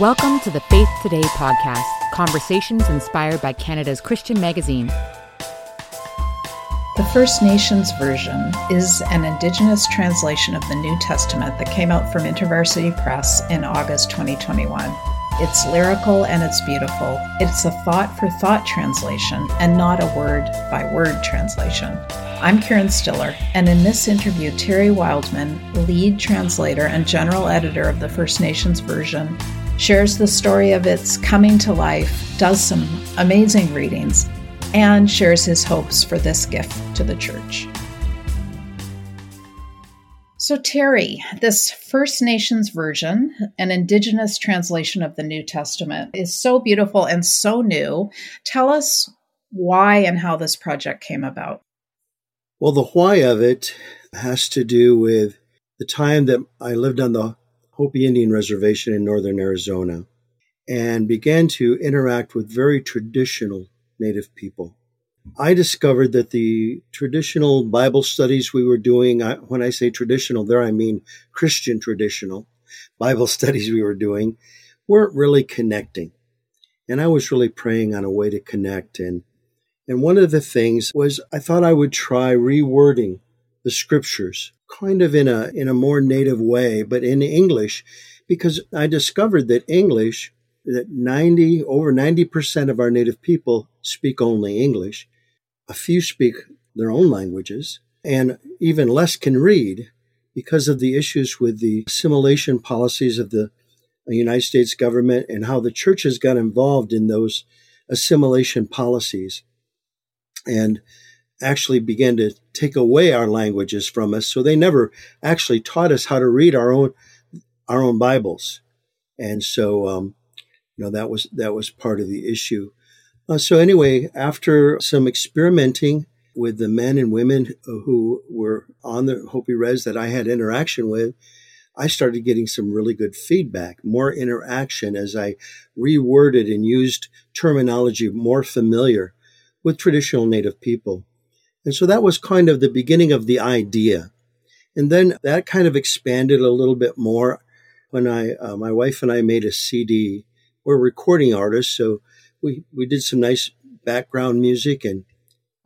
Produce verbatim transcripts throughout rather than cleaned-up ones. Welcome to the Faith Today podcast, conversations inspired by Canada's Christian magazine. The First Nations Version is an Indigenous translation of the New Testament that came out from InterVarsity Press in August twenty twenty-one. It's lyrical and it's beautiful. It's a thought-for-thought translation and not a word-by-word translation. I'm Karen Stiller, and in this interview, Terry Wildman, lead translator and general editor of the First Nations Version, shares the story of its coming to life, does some amazing readings, and shares his hopes for this gift to the church. So Terry, this First Nations Version, an Indigenous translation of the New Testament, is so beautiful and so new. Tell us why and how this project came about. Well, the why of it has to do with the time that I lived on the Hopi Indian Reservation in northern Arizona and began to interact with very traditional Native people. I discovered that the traditional Bible studies we were doing, I, when I say traditional, there I mean Christian traditional Bible studies we were doing, weren't really connecting. And I was really praying on a way to connect. And, and one of the things was I thought I would try rewording the scriptures kind of in a, in a more native way, but in English, because I discovered that English, that ninety, over ninety percent of our Native people speak only English. A few speak their own languages, and even less can read because of the issues with the assimilation policies of the United States government and how the churches got involved in those assimilation policies and actually began to take away our languages from us. So they never actually taught us how to read our own our own Bibles. And so, um, you know, that was that was part of the issue. Uh, so anyway, after some experimenting with the men and women who were on the Hopi Res that I had interaction with, I started getting some really good feedback, more interaction as I reworded and used terminology more familiar with traditional Native people. And so that was kind of the beginning of the idea. And then that kind of expanded a little bit more when I, uh, my wife and I made a C D. We're recording artists, so We we did some nice background music, and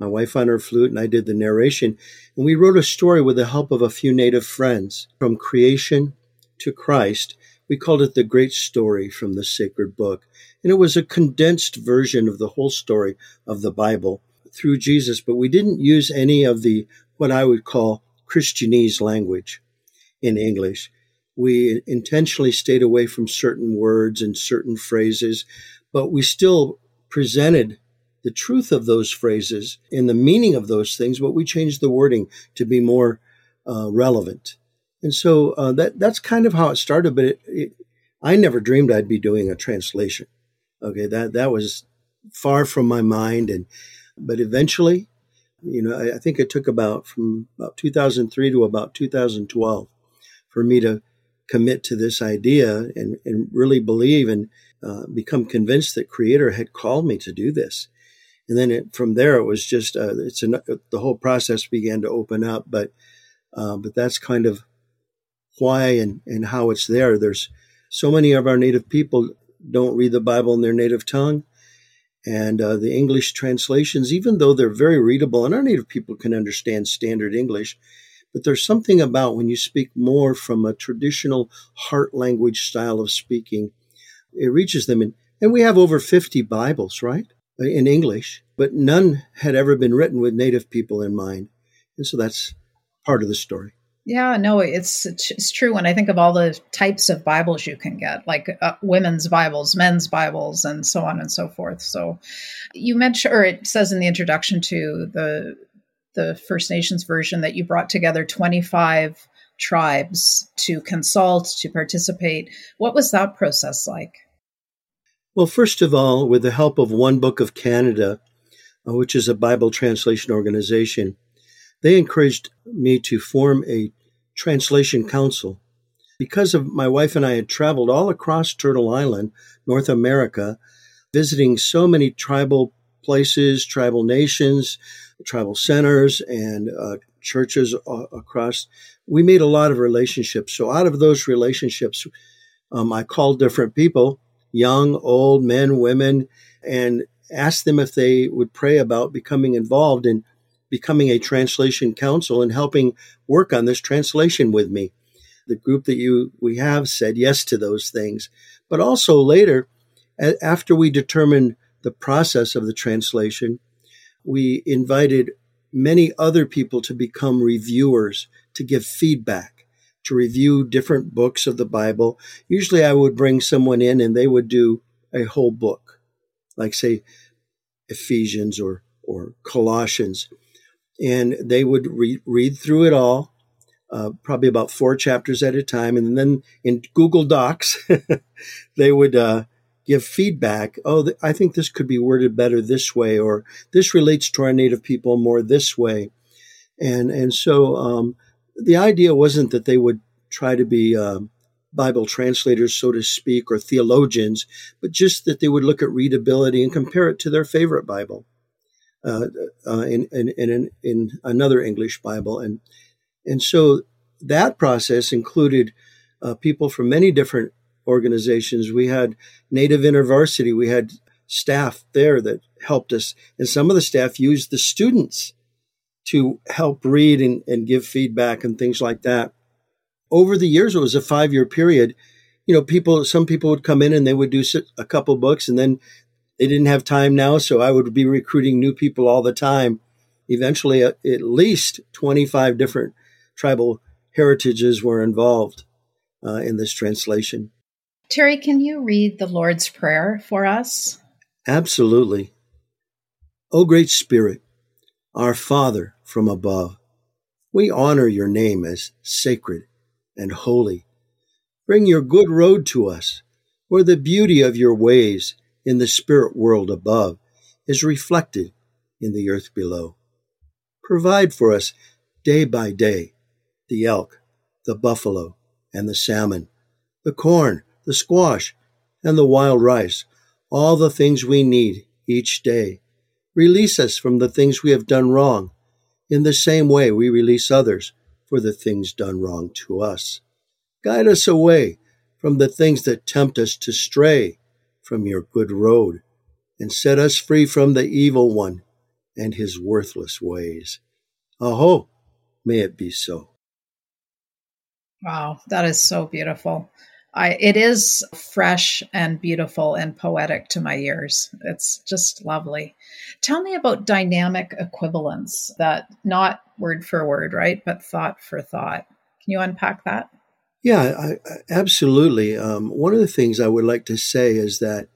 my wife on her flute, and I did the narration. And we wrote a story with the help of a few Native friends from creation to Christ. We called it The Great Story from the Sacred Book. And it was a condensed version of the whole story of the Bible through Jesus. But we didn't use any of the, what I would call, Christianese language in English. We intentionally stayed away from certain words and certain phrases, but we still presented the truth of those phrases and the meaning of those things, but we changed the wording to be more uh, relevant. And so uh, that that's kind of how it started, but it, it, I never dreamed I'd be doing a translation. Okay, that that was far from my mind. And but eventually, you know, I, I think it took about from about two thousand three to about two thousand twelve for me to commit to this idea and, and really believe and uh, become convinced that Creator had called me to do this. And then it, from there, it was just, uh, it's an, the whole process began to open up, but uh, but that's kind of why and, and how it's there. There's so many of our Native people don't read the Bible in their native tongue, and uh, the English translations, even though they're very readable, and our Native people can understand standard English, but there's something about when you speak more from a traditional heart language style of speaking, it reaches them. And, and we have over fifty Bibles, right, in English, but none had ever been written with Native people in mind. And so that's part of the story. Yeah, no, it's it's true. And I think of all the types of Bibles you can get, like uh, women's Bibles, men's Bibles, and so on and so forth. So you mentioned, or it says in the introduction to the the First Nations Version, that you brought together twenty-five tribes to consult, to participate. What was that process like? Well, first of all, with the help of One Book of Canada, which is a Bible translation organization, they encouraged me to form a translation council. Because of my wife and I had traveled all across Turtle Island, North America, visiting so many tribal places, tribal nations, tribal centers, and uh, churches uh, across. We made a lot of relationships. So out of those relationships, um, I called different people young, old, men, women, and asked them if they would pray about becoming involved in becoming a translation council and helping work on this translation with me. The group that you we have said yes to those things. But also later, after we determined the process of the translation, we invited many other people to become reviewers, to give feedback, to review different books of the Bible. Usually I would bring someone in and they would do a whole book, like say Ephesians or, or Colossians. And they would re- read through it all, uh, probably about four chapters at a time. And then in Google Docs, they would uh, give feedback. Oh, th- I think this could be worded better this way, or this relates to our Native people more this way. And and so um, the idea wasn't that they would try to be uh, Bible translators, so to speak, or theologians, but just that they would look at readability and compare it to their favorite Bible. Uh, uh, in, in, in, in another English Bible. And and so that process included uh, people from many different organizations. We had Native InterVarsity. We had staff there that helped us. And some of the staff used the students to help read and, and give feedback and things like that. Over the years, it was a five-year period. You know, people. Some people would come in and they would do a couple books, and then they didn't have time now, so I would be recruiting new people all the time. Eventually, at least twenty-five different tribal heritages were involved uh, in this translation. Terry, can you read the Lord's Prayer for us? Absolutely. O Great Spirit, our Father from above, we honor your name as sacred and holy. Bring your good road to us, where the beauty of your ways in the spirit world above is reflected in the earth below. Provide for us day by day the elk, the buffalo, and the salmon, the corn, the squash, and the wild rice, all the things we need each day. Release us from the things we have done wrong, in the same way we release others for the things done wrong to us. Guide us away from the things that tempt us to stray from your good road, and set us free from the evil one and his worthless ways. Aho, may it be so. Wow, that is so beautiful. I, it is fresh and beautiful and poetic to my ears. It's just lovely. Tell me about dynamic equivalence, that not word for word, right, but thought for thought. Can you unpack that? Yeah, I, I, absolutely. Um, one of the things I would like to say is that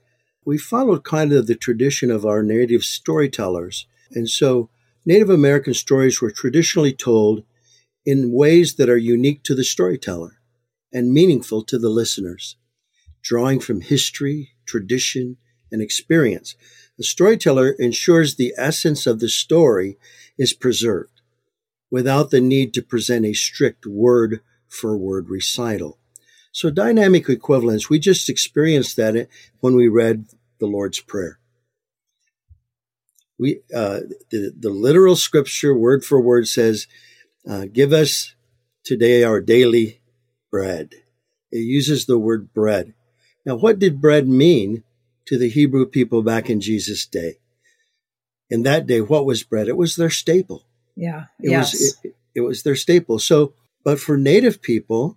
we followed kind of the tradition of our Native storytellers. And so Native American stories were traditionally told in ways that are unique to the storyteller and meaningful to the listeners, drawing from history, tradition, and experience. The storyteller ensures the essence of the story is preserved without the need to present a strict word for word recital. So dynamic equivalence, we just experienced that when we read the Lord's Prayer. We uh, the, the literal scripture, word for word, says, uh, give us today our daily bread. It uses the word bread. Now, what did bread mean to the Hebrew people back in Jesus' day? In that day, what was bread? It was their staple. Yeah, it yes. Was, it, it was their staple. So But for Native people,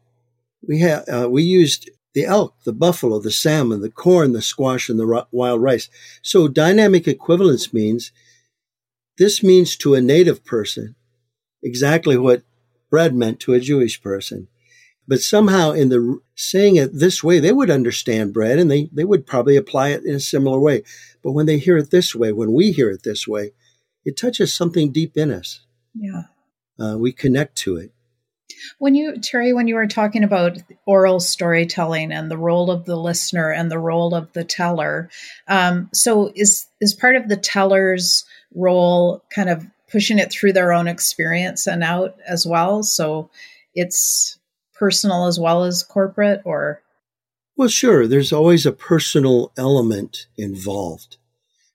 we had uh, we used the elk, the buffalo, the salmon, the corn, the squash, and the ro- wild rice. So dynamic equivalence means this means to a Native person exactly what bread meant to a Jewish person. But somehow in the saying it this way, they would understand bread, and they, they would probably apply it in a similar way. But when they hear it this way, when we hear it this way, it touches something deep in us. Yeah, uh, we connect to it. When you, Terry, when you were talking about oral storytelling and the role of the listener and the role of the teller, um, so is is part of the teller's role kind of pushing it through their own experience and out as well? So it's personal as well as corporate, or? Well, sure. There's always a personal element involved.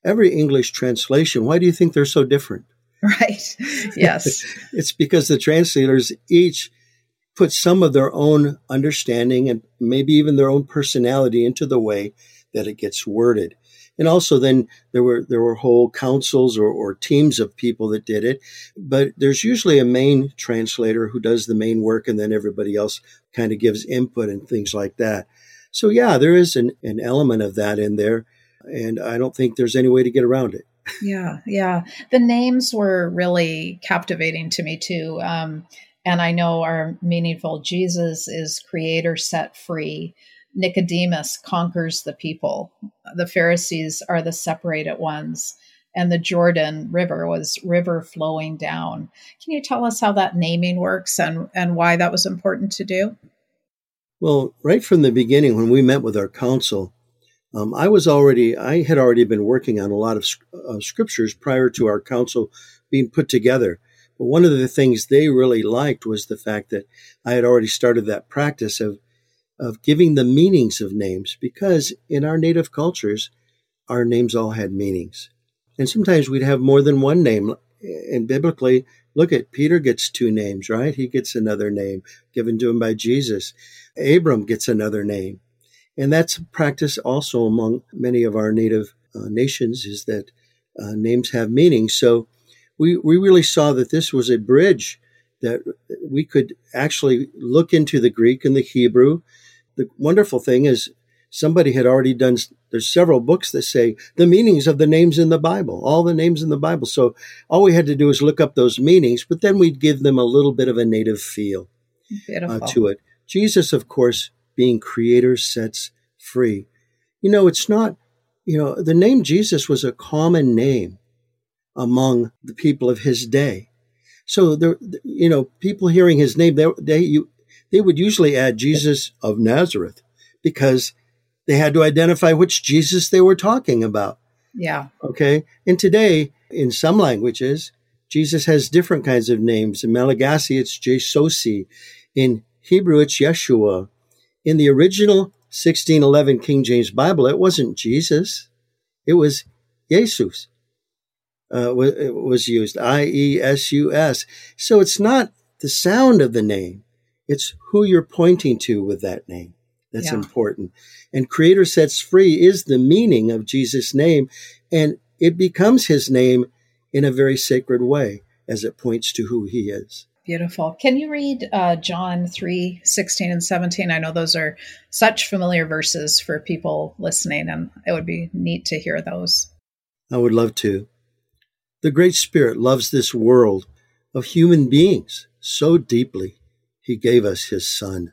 Every English translation, why do you think they're so different? Right. Yes. It's because the translators each put some of their own understanding and maybe even their own personality into the way that it gets worded. And also then there were there were whole councils or, or teams of people that did it. But there's usually a main translator who does the main work, and then everybody else kind of gives input and things like that. So, yeah, there is an, an element of that in there, and I don't think there's any way to get around it. Yeah, yeah. The names were really captivating to me, too. Um, and I know our meaningful Jesus is creator set free. Nicodemus conquers the people. The Pharisees are the separated ones. And the Jordan River was river flowing down. Can you tell us how that naming works and, and why that was important to do? Well, right from the beginning, when we met with our council, um, I was already, I had already been working on a lot of uh, scriptures prior to our council being put together. But one of the things they really liked was the fact that I had already started that practice of of giving the meanings of names, because in our native cultures, our names all had meanings. And sometimes we'd have more than one name. And biblically, look at Peter gets two names, right? He gets another name given to him by Jesus. Abram gets another name. And that's a practice also among many of our native uh, nations, is that uh, names have meanings. So we, we really saw that this was a bridge that we could actually look into the Greek and the Hebrew. The wonderful thing is somebody had already done, there's several books that say the meanings of the names in the Bible, all the names in the Bible. So all we had to do is look up those meanings, but then we'd give them a little bit of a native feel uh, to it. Jesus, of course, being creator sets free. You know, it's not, you know, the name Jesus was a common name among the people of his day. So, there, you know, people hearing his name, they they, you, they would usually add Jesus of Nazareth because they had to identify which Jesus they were talking about. Yeah. Okay. And today, in some languages, Jesus has different kinds of names. In Malagasy, it's Jesosi. In Hebrew, it's Yeshua. In the original sixteen eleven King James Bible, it wasn't Jesus. It was Jesus. Uh, it was used, I E S U S. So it's not the sound of the name. It's who you're pointing to with that name. That's yeah. important. And Creator Sets Free is the meaning of Jesus' name. And it becomes his name in a very sacred way as it points to who he is. Beautiful. Can you read uh, John three, sixteen and seventeen? I know those are such familiar verses for people listening, and it would be neat to hear those. I would love to. The Great Spirit loves this world of human beings so deeply, he gave us his Son,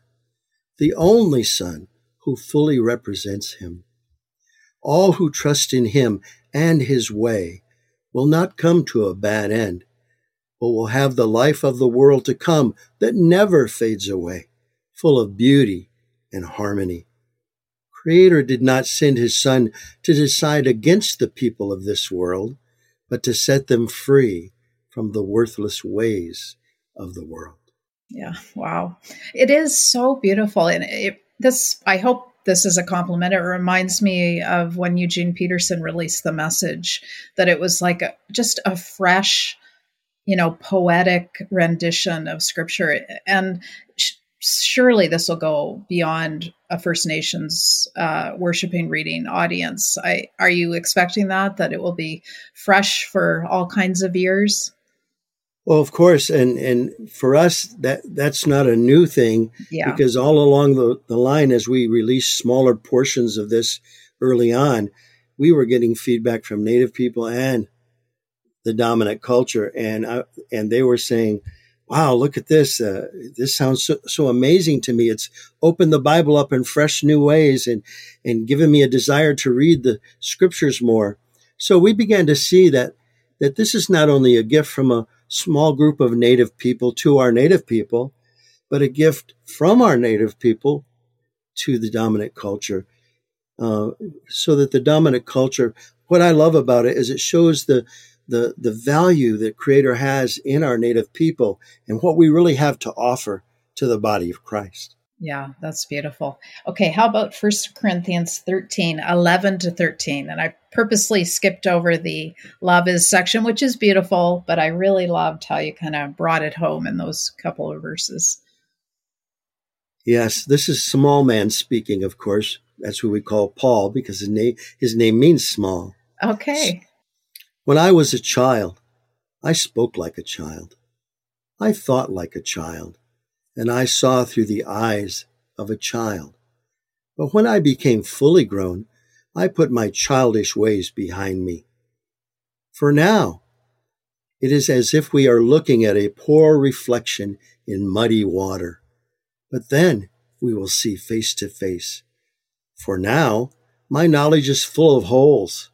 the only Son who fully represents him. All who trust in him and his way will not come to a bad end, but will have the life of the world to come that never fades away, full of beauty and harmony. Creator did not send his Son to decide against the people of this world, but to set them free from the worthless ways of the world. Yeah, wow. It is so beautiful. And it, this, I hope this is a compliment. It reminds me of when Eugene Peterson released The Message, that it was like a, just a fresh, you know, poetic rendition of Scripture. And sh- surely this will go beyond a First Nations uh, worshiping reading audience. I, are you expecting that, that it will be fresh for all kinds of ears? Well, of course. And, and for us, that that's not a new thing, yeah. because all along the, the line, as we released smaller portions of this early on, we were getting feedback from Native people and the dominant culture. And, I, and they were saying, wow, look at this. Uh, this sounds so, so amazing to me. It's opened the Bible up in fresh new ways and, and given me a desire to read the scriptures more. So we began to see that, that this is not only a gift from a small group of Native people to our Native people, but a gift from our Native people to the dominant culture. Uh, so that the dominant culture, what I love about it is it shows the the the value that Creator has in our Native people and what we really have to offer to the body of Christ. Yeah, that's beautiful. Okay, how about First Corinthians thirteen, eleven to thirteen? And I purposely skipped over the love is section, which is beautiful, but I really loved how you kind of brought it home in those couple of verses. Yes, this is small man speaking, of course. That's who we call Paul, because his name his name means small. Okay. When I was a child, I spoke like a child. I thought like a child, and I saw through the eyes of a child. But when I became fully grown, I put my childish ways behind me. For now, it is as if we are looking at a poor reflection in muddy water. But then we will see face to face. For now, my knowledge is full of holes.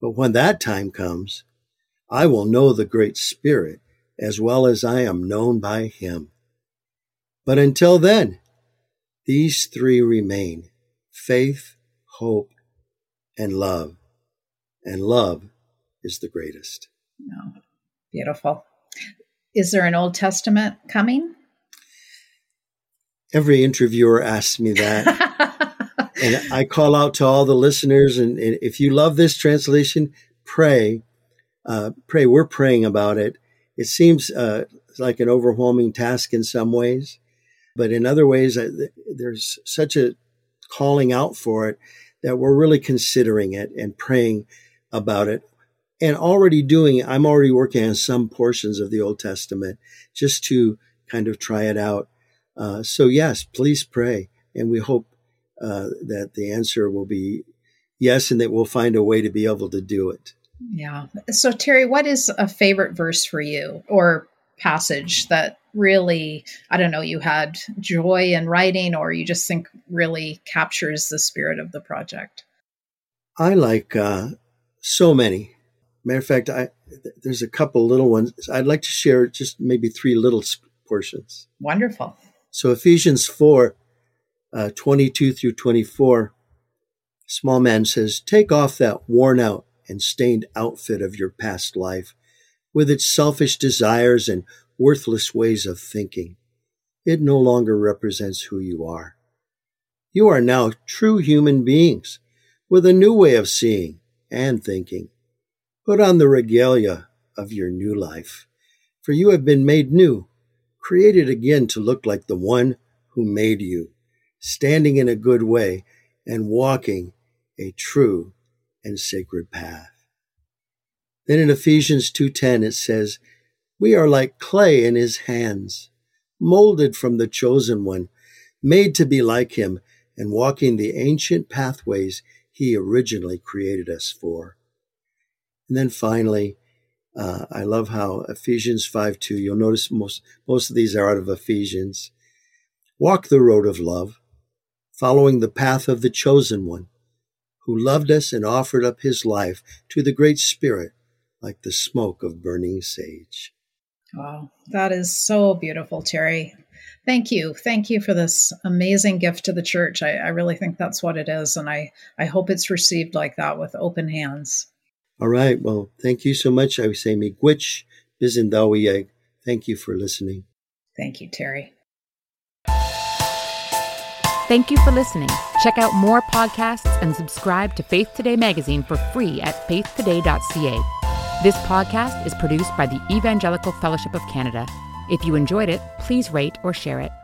But when that time comes, I will know the Great Spirit as well as I am known by Him. But until then, these three remain: faith, hope, and love. And love is the greatest. Oh, beautiful. Is there an Old Testament coming? Every interviewer asks me that. And I call out to all the listeners, and, and if you love this translation, pray. Uh, pray. We're praying about it. It seems uh, like an overwhelming task in some ways, but in other ways, I, th- there's such a calling out for it that we're really considering it and praying about it and already doing. I'm already working on some portions of the Old Testament just to kind of try it out. Uh, so yes, please pray. And we hope Uh, that the answer will be yes, and that we'll find a way to be able to do it. Yeah. So, Terry, what is a favorite verse for you or passage that really, I don't know, you had joy in writing or you just think really captures the spirit of the project? I like uh, so many. Matter of fact, I, th- there's a couple little ones. I'd like to share just maybe three little portions. Wonderful. So Ephesians four, Uh, twenty-two through twenty-four, small man says, "Take off that worn out and stained outfit of your past life with its selfish desires and worthless ways of thinking. It no longer represents who you are. You are now true human beings with a new way of seeing and thinking. Put on the regalia of your new life, for you have been made new, created again to look like the one who made you, standing in a good way and walking a true and sacred path." Then in Ephesians two ten, it says, "We are like clay in his hands, molded from the chosen one, made to be like him, and walking the ancient pathways he originally created us for." And then finally, uh, I love how Ephesians five two, you'll notice most, most of these are out of Ephesians. "Walk the road of love, following the path of the chosen one, who loved us and offered up his life to the Great Spirit like the smoke of burning sage." Wow, that is so beautiful, Terry. Thank you. Thank you for this amazing gift to the church. I, I really think that's what it is, and I, I hope it's received like that with open hands. All right. Well, thank you so much. I would say miigwech bizindawiyeg. Thank you for listening. Thank you, Terry. Thank you for listening. Check out more podcasts and subscribe to Faith Today magazine for free at faith today dot c a. This podcast is produced by the Evangelical Fellowship of Canada. If you enjoyed it, please rate or share it.